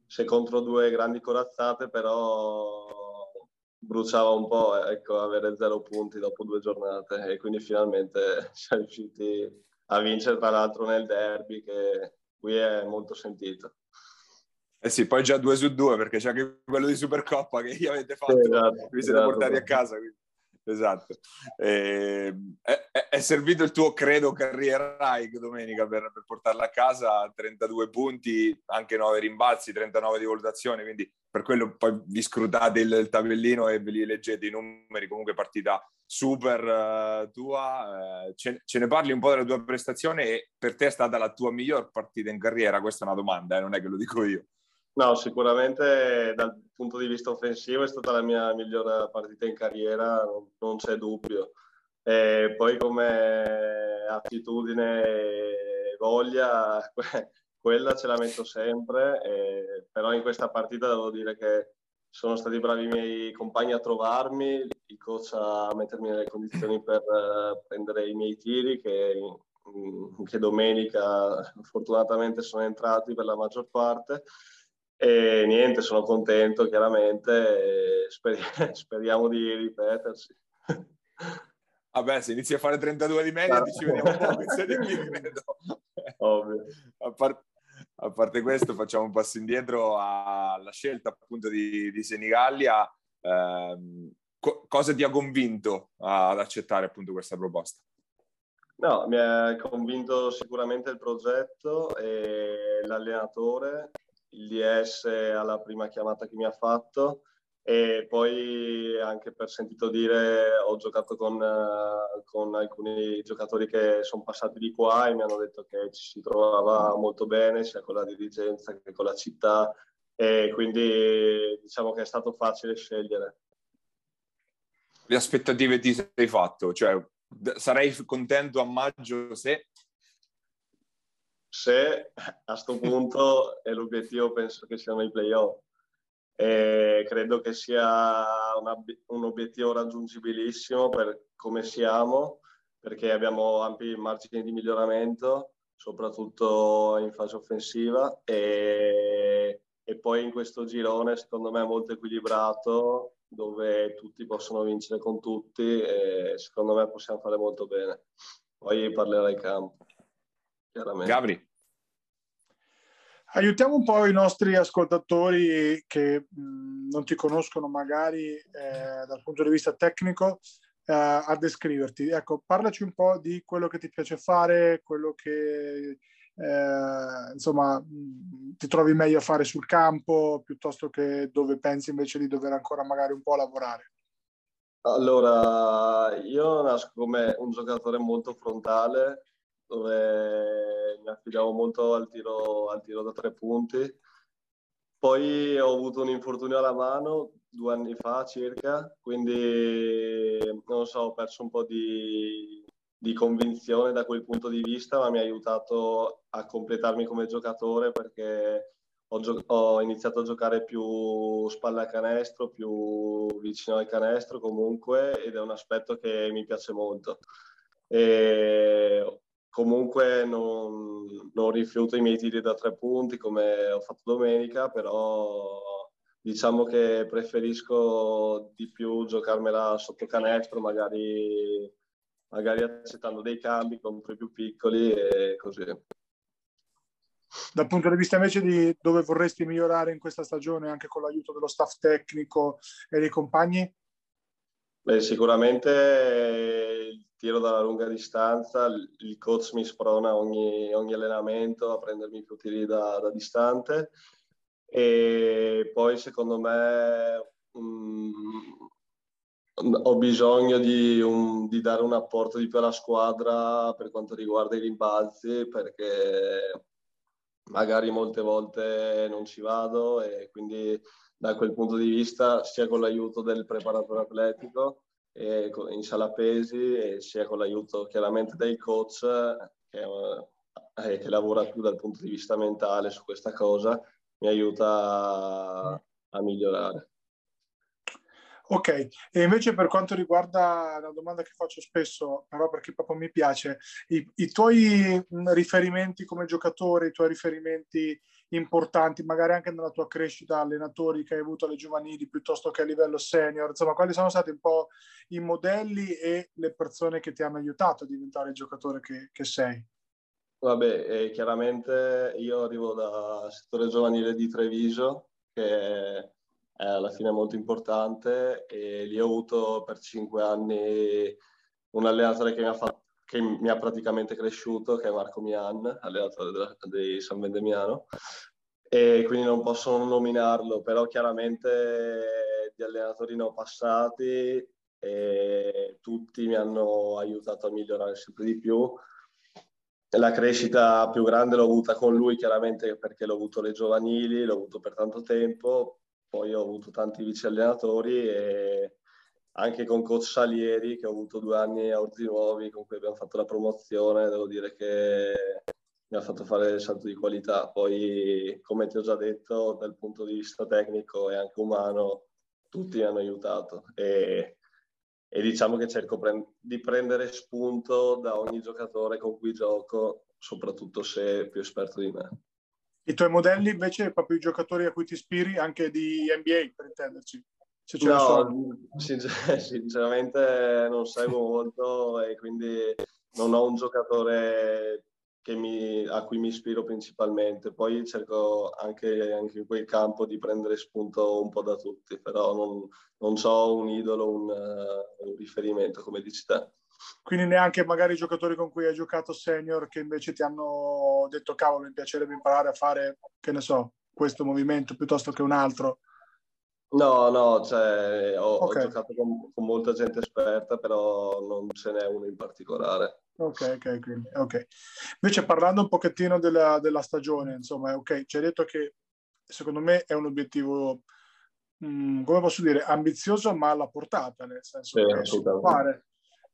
se contro due grandi corazzate, però bruciava un po', ecco, avere zero punti dopo due giornate, e quindi finalmente siamo riusciti a vincere, tra l'altro nel derby, che qui è molto sentito. Eh sì, poi già due su due, perché c'è anche quello di Supercoppa che gli avete fatto, sì, esatto, vi siete esatto, portati a casa. Quindi. Esatto. E, è, è servito il tuo, credo, career high domenica per, per portarla a casa, trentadue punti, anche nove rimbalzi, trentanove di valutazione, quindi per quello poi vi scrutate il, il tabellino e ve li leggete i numeri. Comunque partita super uh, tua, uh, ce, ce ne parli un po' della tua prestazione, e per te è stata la tua miglior partita in carriera? Questa è una domanda, eh, non è che lo dico io. No, sicuramente dal punto di vista offensivo è stata la mia migliore partita in carriera, non, non c'è dubbio. E poi come attitudine e voglia, quella ce la metto sempre, e, però in questa partita devo dire che sono stati bravi i miei compagni a trovarmi, il coach a mettermi nelle condizioni per prendere i miei tiri, che, che domenica fortunatamente sono entrati per la maggior parte. E niente, sono contento chiaramente, e sper- speriamo di ripetersi. Vabbè, se inizi a fare trentadue di media, ti ci vediamo un po', questo di qui, credo. Ovvio. A, par- a parte questo, facciamo un passo indietro alla scelta appunto di, di Senigallia. Eh, co- cosa ti ha convinto ad accettare appunto questa proposta? No, mi ha convinto sicuramente il progetto e l'allenatore. il D S alla prima chiamata che mi ha fatto, e poi anche per sentito dire ho giocato con, con alcuni giocatori che sono passati di qua e mi hanno detto che ci si trovava molto bene sia con la dirigenza che con la città, e quindi diciamo che è stato facile scegliere. Le aspettative ti sei fatto? Cioè, sarei contento a maggio se... Se a sto punto è l'obiettivo, penso che siano i play-off. E credo che sia una, un obiettivo raggiungibilissimo per come siamo, perché abbiamo ampi margini di miglioramento, soprattutto in fase offensiva, e, e poi in questo girone secondo me è molto equilibrato, dove tutti possono vincere con tutti, e secondo me possiamo fare molto bene. Poi parlerai campo. Gabri, aiutiamo un po' i nostri ascoltatori che mh, non ti conoscono magari eh, dal punto di vista tecnico eh, a descriverti. Ecco, parlaci un po' di quello che ti piace fare, quello che eh, insomma mh, ti trovi meglio a fare sul campo, piuttosto che dove pensi invece di dover ancora magari un po' lavorare. Allora, io nasco come un giocatore molto frontale, dove mi affidavo molto al tiro, al tiro da tre punti. Poi ho avuto un infortunio alla mano due anni fa circa, quindi non so, ho perso un po' di, di convinzione da quel punto di vista, ma mi ha aiutato a completarmi come giocatore, perché ho, ho iniziato a giocare più spalla a canestro, più vicino al canestro comunque, ed è un aspetto che mi piace molto. E comunque non, non rifiuto i miei tiri da tre punti come ho fatto domenica, però diciamo che preferisco di più giocarmela sotto canestro, magari, magari accettando dei cambi contro i più piccoli e così. Dal punto di vista invece di dove vorresti migliorare in questa stagione, anche con l'aiuto dello staff tecnico e dei compagni? Beh, sicuramente il tiro dalla lunga distanza, il coach mi sprona ogni, ogni allenamento a prendermi più tiri da, da distante, e poi secondo me um, ho bisogno di, um, di dare un apporto di più alla squadra per quanto riguarda i rimbalzi, perché magari molte volte non ci vado, e quindi da quel punto di vista, sia con l'aiuto del preparatore atletico e in sala pesi, e sia con l'aiuto chiaramente del coach che, eh, che lavora più dal punto di vista mentale su questa cosa, mi aiuta a, a migliorare. Ok, e invece per quanto riguarda la domanda che faccio spesso, però perché proprio mi piace, i, i tuoi riferimenti come giocatore, i tuoi riferimenti importanti, magari anche nella tua crescita, allenatori che hai avuto alle giovanili piuttosto che a livello senior, insomma, quali sono stati un po' i modelli e le persone che ti hanno aiutato a diventare il giocatore che, che sei? Vabbè, eh, chiaramente io arrivo dal settore giovanile di Treviso, che Eh, alla fine è molto importante, e lì ho avuto per cinque anni un allenatore che mi ha, fatto, che mi ha praticamente cresciuto, che è Marco Mian, allenatore della, di San Vendemiano, e quindi non posso non nominarlo, però chiaramente di allenatori ne ho passati e tutti mi hanno aiutato a migliorare sempre di più. La crescita più grande l'ho avuta con lui, chiaramente, perché l'ho avuto alle giovanili, l'ho avuto per tanto tempo. Poi ho avuto tanti vice allenatori, e anche con coach Salieri, che ho avuto due anni a Orzi Nuovi, con cui abbiamo fatto la promozione, devo dire che mi ha fatto fare il salto di qualità. Poi, come ti ho già detto, dal punto di vista tecnico e anche umano, tutti mi hanno aiutato. E, e diciamo che cerco pre- di prendere spunto da ogni giocatore con cui gioco, soprattutto se è più esperto di me. I tuoi modelli invece, proprio i giocatori a cui ti ispiri, anche di N B A, per intenderci? Se ce no, sincer- sinceramente non seguo molto, e quindi non ho un giocatore che mi, a cui mi ispiro principalmente. Poi cerco anche, anche in quel campo di prendere spunto un po' da tutti, però non, non ho un idolo, un, uh, un riferimento, come dici te. Quindi neanche magari i giocatori con cui hai giocato senior che invece ti hanno detto cavolo, mi piacerebbe imparare a fare, che ne so, questo movimento piuttosto che un altro? No, no, cioè, ho, okay. ho giocato con, con molta gente esperta, però non ce n'è uno in particolare. Ok, ok, quindi, ok. Invece parlando un pochettino della, della stagione, insomma, ok, ci hai detto che secondo me è un obiettivo, mh, come posso dire, ambizioso ma alla portata, nel senso sì, che si può fare.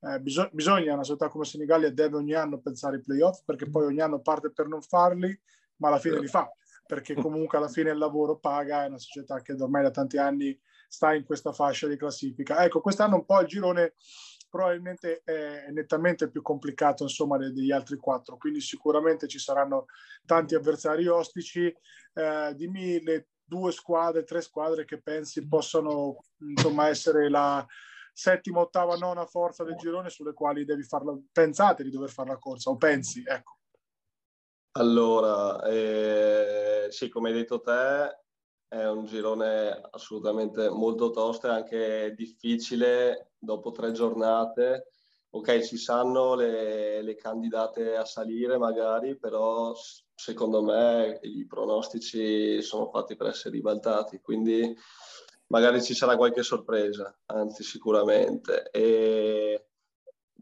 Eh, bisog bisogna, una società come Senigallia deve ogni anno pensare ai playoff, perché poi ogni anno parte per non farli, ma alla fine li fa, perché comunque alla fine il lavoro paga. È una società che ormai da tanti anni sta in questa fascia di classifica. Ecco, quest'anno un po' il girone probabilmente è nettamente più complicato, insomma, degli altri quattro, quindi sicuramente ci saranno tanti avversari ostici. Eh, dimmi le due squadre, tre squadre che pensi possano, insomma, essere la settima, ottava, nona forza del girone, sulle quali devi farla, pensate di dover fare la corsa, o pensi, ecco. Allora, eh, sì, come hai detto te, è un girone assolutamente molto tosto e anche difficile dopo tre giornate. Ok, ci sanno le, le candidate a salire magari, però secondo me i pronostici sono fatti per essere ribaltati, quindi magari ci sarà qualche sorpresa, anzi sicuramente. E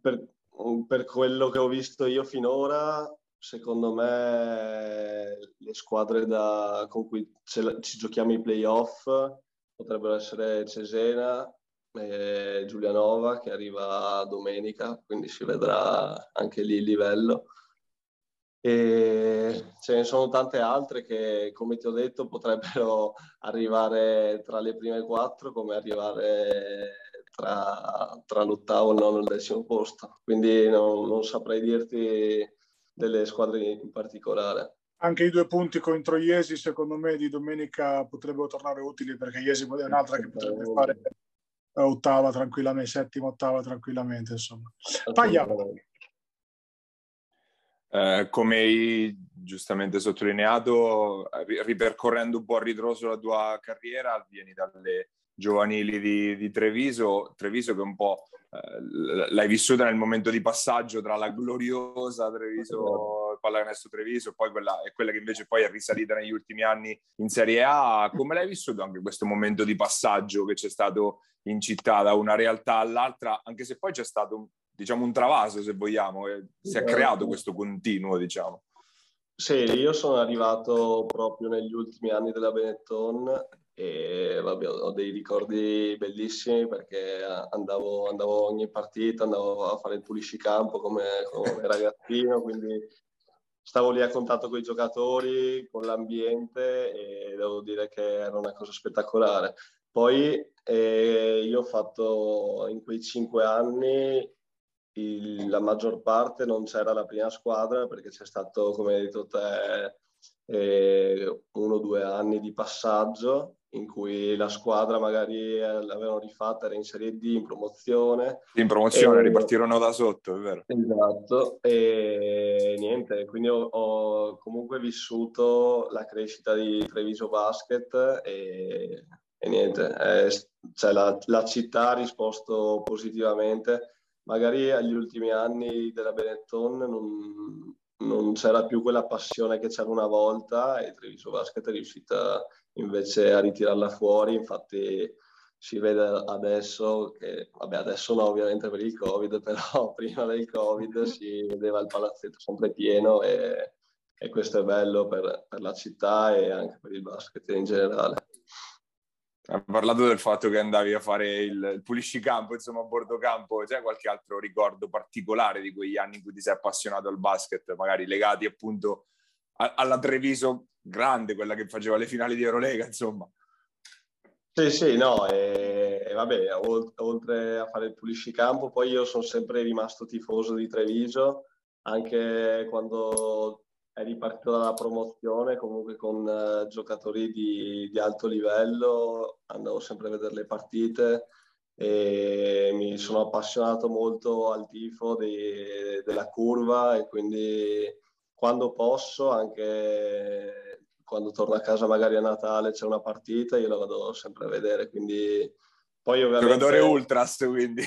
per, per quello che ho visto io finora, secondo me le squadre da, con cui ce, ci giochiamo i playoff potrebbero essere Cesena e Giulianova, che arriva domenica, quindi si vedrà anche lì il livello. E ce ne sono tante altre che, come ti ho detto, potrebbero arrivare tra le prime quattro, come arrivare tra, tra l'ottavo, il nono e il decimo posto. Quindi non, non saprei dirti delle squadre in particolare. Anche i due punti contro Iesi, secondo me, di domenica potrebbero tornare utili, perché Iesi è un'altra che potrebbe fare ottava tranquillamente, settima, ottava tranquillamente, insomma. Pagliamo. Eh, come hai giustamente sottolineato, ripercorrendo un po' a ritroso la tua carriera, vieni dalle giovanili di, di Treviso, Treviso che un po' eh, l'hai vissuta nel momento di passaggio tra la gloriosa Treviso, pallacanestro Treviso, poi quella, e quella che invece poi è risalita negli ultimi anni in Serie A. Come l'hai vissuto anche questo momento di passaggio che c'è stato in città da una realtà all'altra, anche se poi c'è stato un, diciamo, un travaso, se vogliamo, e si è creato questo continuo, diciamo? Sì, io sono arrivato proprio negli ultimi anni della Benetton e vabbè, ho dei ricordi bellissimi, perché andavo, andavo ogni partita, andavo a fare il puliscicampo come, come ragazzino, quindi stavo lì a contatto con i giocatori, con l'ambiente, e devo dire che era una cosa spettacolare. Poi eh, io ho fatto in quei cinque anni il, la maggior parte, non c'era la prima squadra, perché c'è stato, come hai detto te, eh, uno o due anni di passaggio in cui la squadra magari l'avevano rifatta, era in Serie D, in promozione. In promozione, e ripartirono da sotto, è vero? Esatto, e niente, quindi ho, ho comunque vissuto la crescita di Treviso Basket e, e niente, è, cioè la, la città ha risposto positivamente. Magari agli ultimi anni della Benetton non... non c'era più quella passione che c'era una volta, e Treviso Basket è riuscita invece a ritirarla fuori. Infatti si vede adesso che, vabbè, adesso no ovviamente per il Covid, però prima del Covid si vedeva il palazzetto sempre pieno, e, e questo è bello per, per la città e anche per il basket in generale. Ha parlato del fatto che andavi a fare il puliscicampo, insomma, a bordo campo. C'è qualche altro ricordo particolare di quegli anni in cui ti sei appassionato al basket, magari legati appunto alla Treviso grande, quella che faceva le finali di Eurolega, insomma? Sì, sì, no, e, e vabbè, oltre a fare il puliscicampo, poi io sono sempre rimasto tifoso di Treviso, anche quando è ripartito dalla promozione, comunque con uh, giocatori di, di alto livello, andavo sempre a vedere le partite e mi sono appassionato molto al tifo de, della curva, e quindi quando posso, anche quando torno a casa magari a Natale c'è una partita, io la vado sempre a vedere, quindi poi ovviamente... Giocatore ultras, quindi.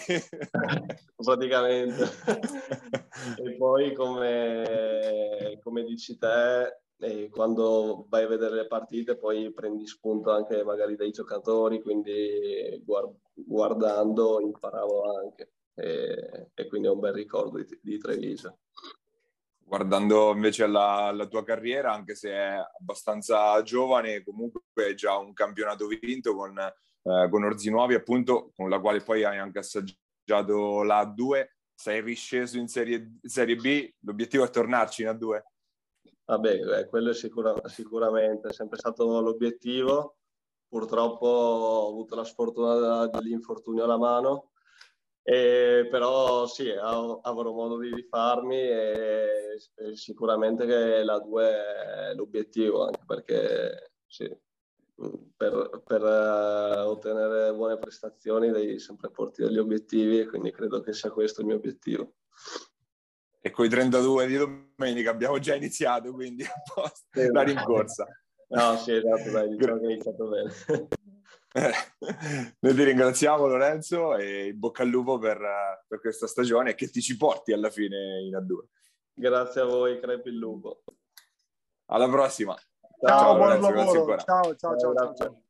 Praticamente. E poi, come, come dici te, e quando vai a vedere le partite poi prendi spunto anche magari dai giocatori, quindi guard- guardando imparavo anche e, e quindi è un bel ricordo di, di Treviso. Guardando invece alla, alla tua carriera, anche se è abbastanza giovane, comunque è già un campionato vinto con, eh, con Orzinuovi, appunto, con la quale poi hai anche assaggiato la A due. Sei risceso in serie, serie B, l'obiettivo è tornarci in A due? Vabbè, quello è sicura, sicuramente, è sempre stato l'obiettivo. Purtroppo ho avuto la sfortuna dell'infortunio alla mano. Eh, però sì, av- avrò modo di rifarmi e, e sicuramente che la due è l'obiettivo, anche perché sì, per, per uh, ottenere buone prestazioni devi sempre porti degli obiettivi e quindi credo che sia questo il mio obiettivo. E coi trentadue di domenica abbiamo già iniziato, quindi apposta la rincorsa. No, sì, esatto, dai, diciamo che è iniziato bene. Eh, noi ti ringraziamo, Lorenzo, e in bocca al lupo per, per questa stagione, che ti ci porti alla fine in A due. Grazie a voi, crepi il lupo. Alla prossima. Ciao, ciao Lorenzo, buon lavoro. Grazie ancora. Ciao, ciao, ciao, ciao, ciao.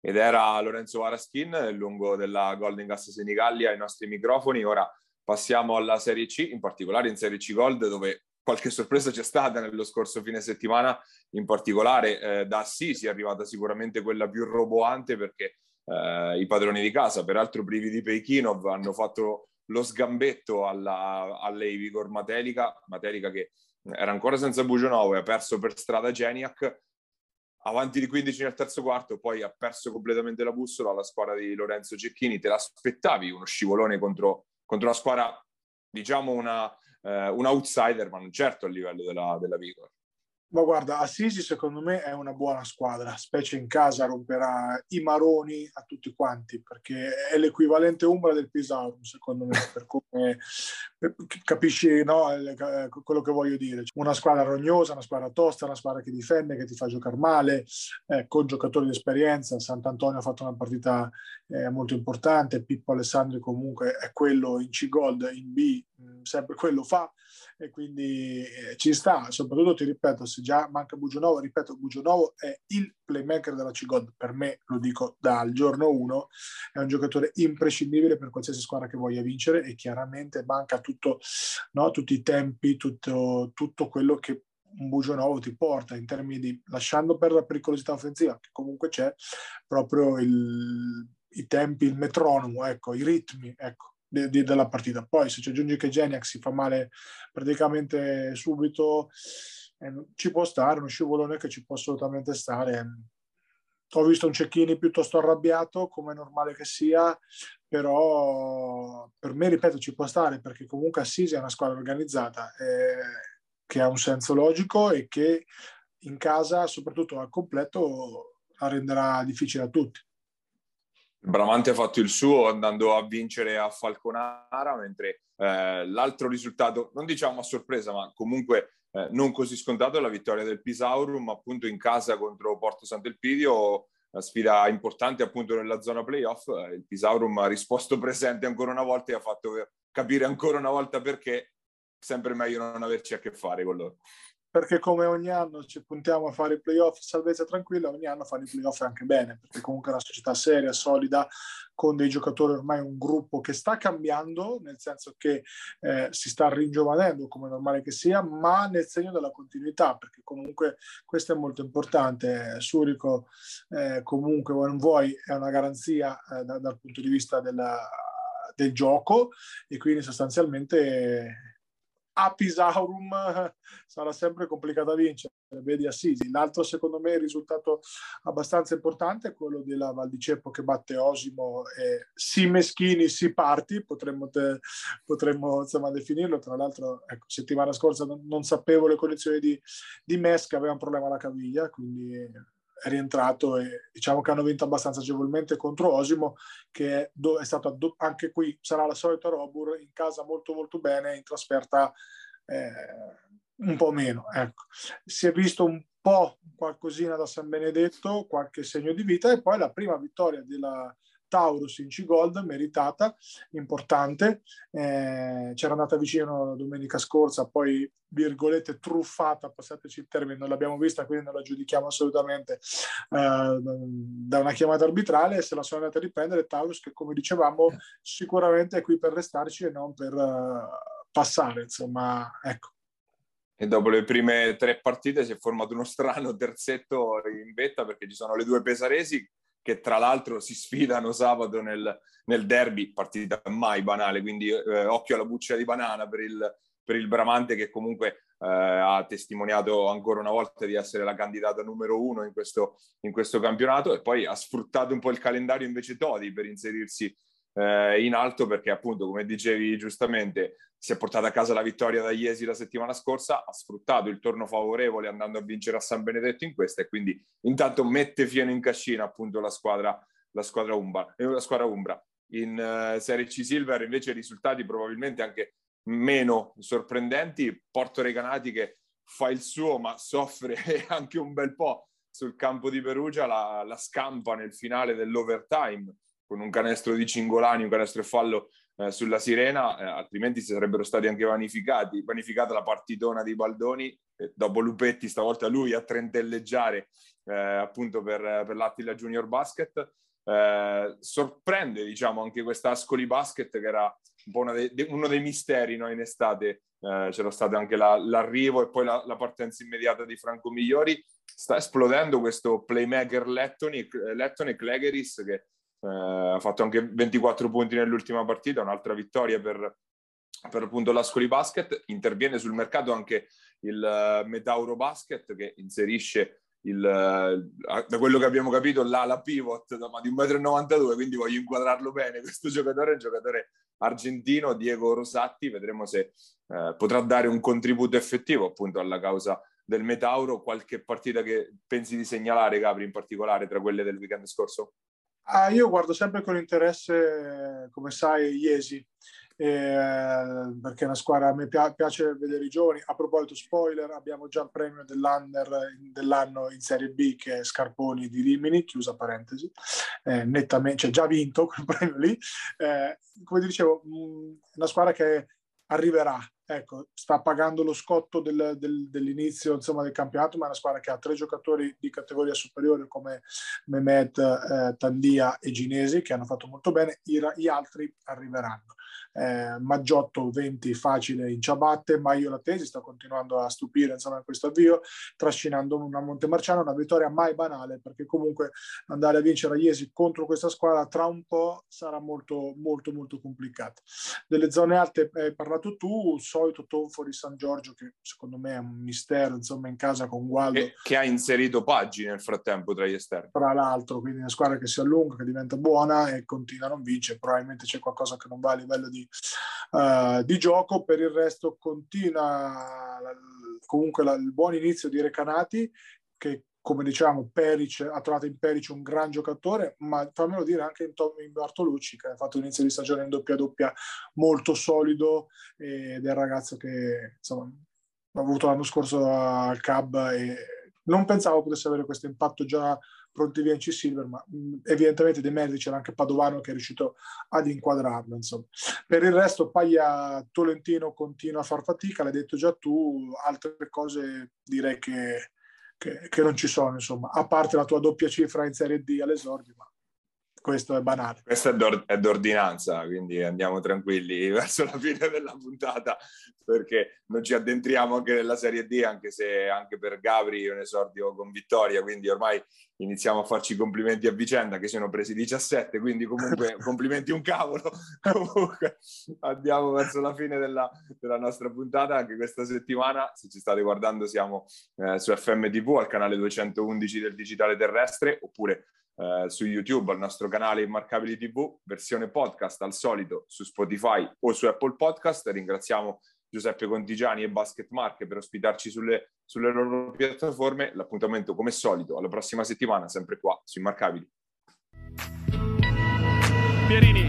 Ed era Lorenzo Varaschin, lungo della Golden Gas Senigallia, ai nostri microfoni. Ora passiamo alla Serie C, in particolare in Serie C Gold, dove qualche sorpresa c'è stata nello scorso fine settimana, in particolare eh, da Assisi è arrivata sicuramente quella più roboante, perché eh, i padroni di casa, peraltro privi di Peichinov, hanno fatto lo sgambetto alla, alle Vigor Matelica, Matelica che era ancora senza Bugionovo e ha perso per strada Geniac, avanti di quindici nel terzo quarto, poi ha perso completamente la bussola alla squadra di Lorenzo Cecchini. Te l'aspettavi uno scivolone contro... contro una squadra, diciamo, una, eh, un outsider, ma non certo a livello della, della Vigor. Ma guarda, Assisi secondo me è una buona squadra, specie in casa romperà i maroni a tutti quanti, perché è l'equivalente umbra del Pisaurum, secondo me, per come capisci, no, quello che voglio dire. Una squadra rognosa, una squadra tosta, una squadra che difende, che ti fa giocare male, eh, con giocatori di esperienza. Sant'Antonio ha fatto una partita eh, molto importante, Pippo Alessandri comunque è quello in C Gold, in B, mh, sempre quello fa, e quindi eh, ci sta. Soprattutto, ti ripeto, se già manca Bugionovo, ripeto, Bugionovo è il playmaker della C Gold, per me, lo dico dal giorno uno, è un giocatore imprescindibile per qualsiasi squadra che voglia vincere, e chiaramente manca tutto, no, tutti i tempi, tutto, tutto quello che un Bugionovo ti porta in termini di, lasciando per la pericolosità offensiva che comunque c'è, proprio il, i tempi, il metronomo, ecco, i ritmi, ecco, di, di, della partita. Poi se ci aggiungi che Geniac si fa male praticamente subito, ci può stare uno scivolone, che ci può assolutamente stare. Ho visto un Cecchini piuttosto arrabbiato, come è normale che sia, però per me, ripeto, ci può stare, perché comunque Assisi è una squadra organizzata eh, che ha un senso logico e che in casa, soprattutto al completo, la renderà difficile a tutti. Bramante ha fatto il suo andando a vincere a Falconara, mentre eh, l'altro risultato, non diciamo a sorpresa, ma comunque Eh, non così scontato, la vittoria del Pisaurum appunto in casa contro Porto Sant'Elpidio, una sfida importante appunto nella zona playoff. Il Pisaurum ha risposto presente ancora una volta e ha fatto capire ancora una volta perché sempre meglio non averci a che fare con loro, perché come ogni anno ci puntiamo a fare i playoff salvezza tranquilla, ogni anno fanno i playoff anche bene, perché comunque è una società seria, solida, con dei giocatori, ormai un gruppo che sta cambiando, nel senso che eh, si sta ringiovanendo, come è normale che sia, ma nel segno della continuità, perché comunque questo è molto importante. Surico eh, comunque vuoi non vuoi è una garanzia eh, da, dal punto di vista della, del gioco, e quindi sostanzialmente eh, a Pisaurum sarà sempre complicata a vincere, vedi Assisi. L'altro secondo me risultato abbastanza importante è quello della Val di Ceppo che batte Osimo, e si meschini si parti, potremmo, te, potremmo insomma definirlo. Tra l'altro, ecco, settimana scorsa non, non sapevo le condizioni di, di Mesca, aveva un problema alla caviglia, quindi è rientrato, e diciamo che hanno vinto abbastanza agevolmente contro Osimo, che è, do, è stato do, anche qui sarà la solita Robur, in casa molto molto bene, in trasferta eh, un po' meno, ecco. Si è visto un po' qualcosina da San Benedetto, qualche segno di vita, e poi la prima vittoria della Taurus in C Gold, meritata, importante, eh, c'era andata vicino domenica scorsa, poi virgolette truffata, passateci il termine, non l'abbiamo vista, quindi non la giudichiamo assolutamente, eh, da una chiamata arbitrale, se la sono andata a riprendere. Taurus che, come dicevamo, sicuramente è qui per restarci e non per uh, passare, insomma, ecco. E dopo le prime tre partite si è formato uno strano terzetto in vetta, perché ci sono le due pesaresi che tra l'altro si sfidano sabato nel, nel derby, partita mai banale, quindi eh, occhio alla buccia di banana per il, per il Bramante, che comunque eh, ha testimoniato ancora una volta di essere la candidata numero uno in questo, in questo campionato, e poi ha sfruttato un po' il calendario invece Todi per inserirsi eh, in alto, perché appunto, come dicevi giustamente, si è portata a casa la vittoria da Iesi la settimana scorsa, ha sfruttato il torno favorevole andando a vincere a San Benedetto in questa, e quindi intanto mette fieno in cascina appunto la squadra, la squadra umbra. La squadra umbra. In uh, Serie C Silver invece risultati probabilmente anche meno sorprendenti, Porto Recanati che fa il suo ma soffre anche un bel po' sul campo di Perugia, la, la scampa nel finale dell'overtime con un canestro di Cingolani, un canestro e fallo sulla sirena, eh, altrimenti si sarebbero stati anche vanificati, vanificata la partitona di Baldoni, eh, dopo Lupetti, stavolta lui a trentelleggiare eh, appunto per, per l'Attila Junior Basket. Eh, sorprende, diciamo, anche questa Ascoli Basket, che era un po' una de- uno dei misteri, no? In estate eh, c'era stato anche la, l'arrivo e poi la, la partenza immediata di Franco Migliori. Sta esplodendo questo playmaker Lettone, Lettone Clegheris, che ha eh, fatto anche ventiquattro punti nell'ultima partita, un'altra vittoria per, per appunto l'Ascoli Basket. Interviene sul mercato anche il uh, Metauro Basket, che inserisce il, uh, da quello che abbiamo capito l'ala pivot ma di un metro e novantadue, quindi voglio inquadrarlo bene questo giocatore, il giocatore argentino Diego Rosatti. Vedremo se uh, potrà dare un contributo effettivo appunto alla causa del Metauro. Qualche partita che pensi di segnalare, Gabri, in particolare tra quelle del weekend scorso? Ah, io guardo sempre con interesse, come sai, Iesi, eh, perché è una squadra, a me piace vedere i giovani. A proposito, spoiler, abbiamo già il premio dell'anno in Serie B, che è Scarponi di Rimini, chiusa parentesi, eh, nettamente, cioè già vinto quel premio lì. Eh, come dicevo, mh, una squadra che arriverà, ecco, sta pagando lo scotto del, del, dell'inizio, insomma, del campionato, ma è una squadra che ha tre giocatori di categoria superiore come Mehmet, eh, Tandia e Ginesi, che hanno fatto molto bene, I, gli altri arriveranno. Eh, Maggiotto venti facile in ciabatte, Maio Latesi sta continuando a stupire, insomma, in questo avvio, trascinando una Montemarciano, una vittoria mai banale, perché comunque andare a vincere a Iesi contro questa squadra tra un po' sarà molto molto molto complicato. Delle zone alte hai parlato tu, il solito tonfo di San Giorgio, che secondo me è un mistero, insomma, in casa con Gualdo, che, che ha inserito Paggi nel frattempo tra gli esterni, tra l'altro, quindi una squadra che si allunga, che diventa buona e continua a non vincere. Probabilmente c'è qualcosa che non va a livello di Uh, di gioco. Per il resto continua la, comunque la, il buon inizio di Recanati, che, come diciamo, Peric, ha trovato in Peric un gran giocatore, ma fammelo dire anche in, Tom, in Bartolucci, che ha fatto l'inizio di stagione in doppia doppia molto solido, ed è un ragazzo che, insomma, l'ho avuto l'anno scorso al Cab e non pensavo potesse avere questo impatto già pronti via in C Silver, ma mh, evidentemente dei meriti c'era anche Padovano, che è riuscito ad inquadrarlo, insomma. Per il resto Paglia Tolentino continua a far fatica, l'hai detto già tu, altre cose direi che, che, che non ci sono, insomma, a parte la tua doppia cifra in Serie D all'esordio, ma questo è banale. Questa è, d'ord- è d'ordinanza, quindi andiamo tranquilli verso la fine della puntata, perché non ci addentriamo anche nella Serie D, anche se anche per Gabri è un esordio con vittoria, quindi ormai iniziamo a farci complimenti a vicenda, che sono presi diciassette, quindi comunque complimenti un cavolo. Comunque andiamo verso la fine della, della nostra puntata, anche questa settimana. Se ci state guardando siamo eh, su F M T V al canale duecentoundici del Digitale Terrestre, oppure Uh, su YouTube al nostro canale Immarcabili T V, versione podcast al solito su Spotify o su Apple Podcast. Ringraziamo Giuseppe Contigiani e Basket Marche per ospitarci sulle, sulle loro piattaforme. L'appuntamento, come solito, alla prossima settimana, sempre qua su Immarcabili. Pierini, il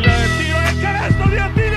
tiro e il canestro di Attila!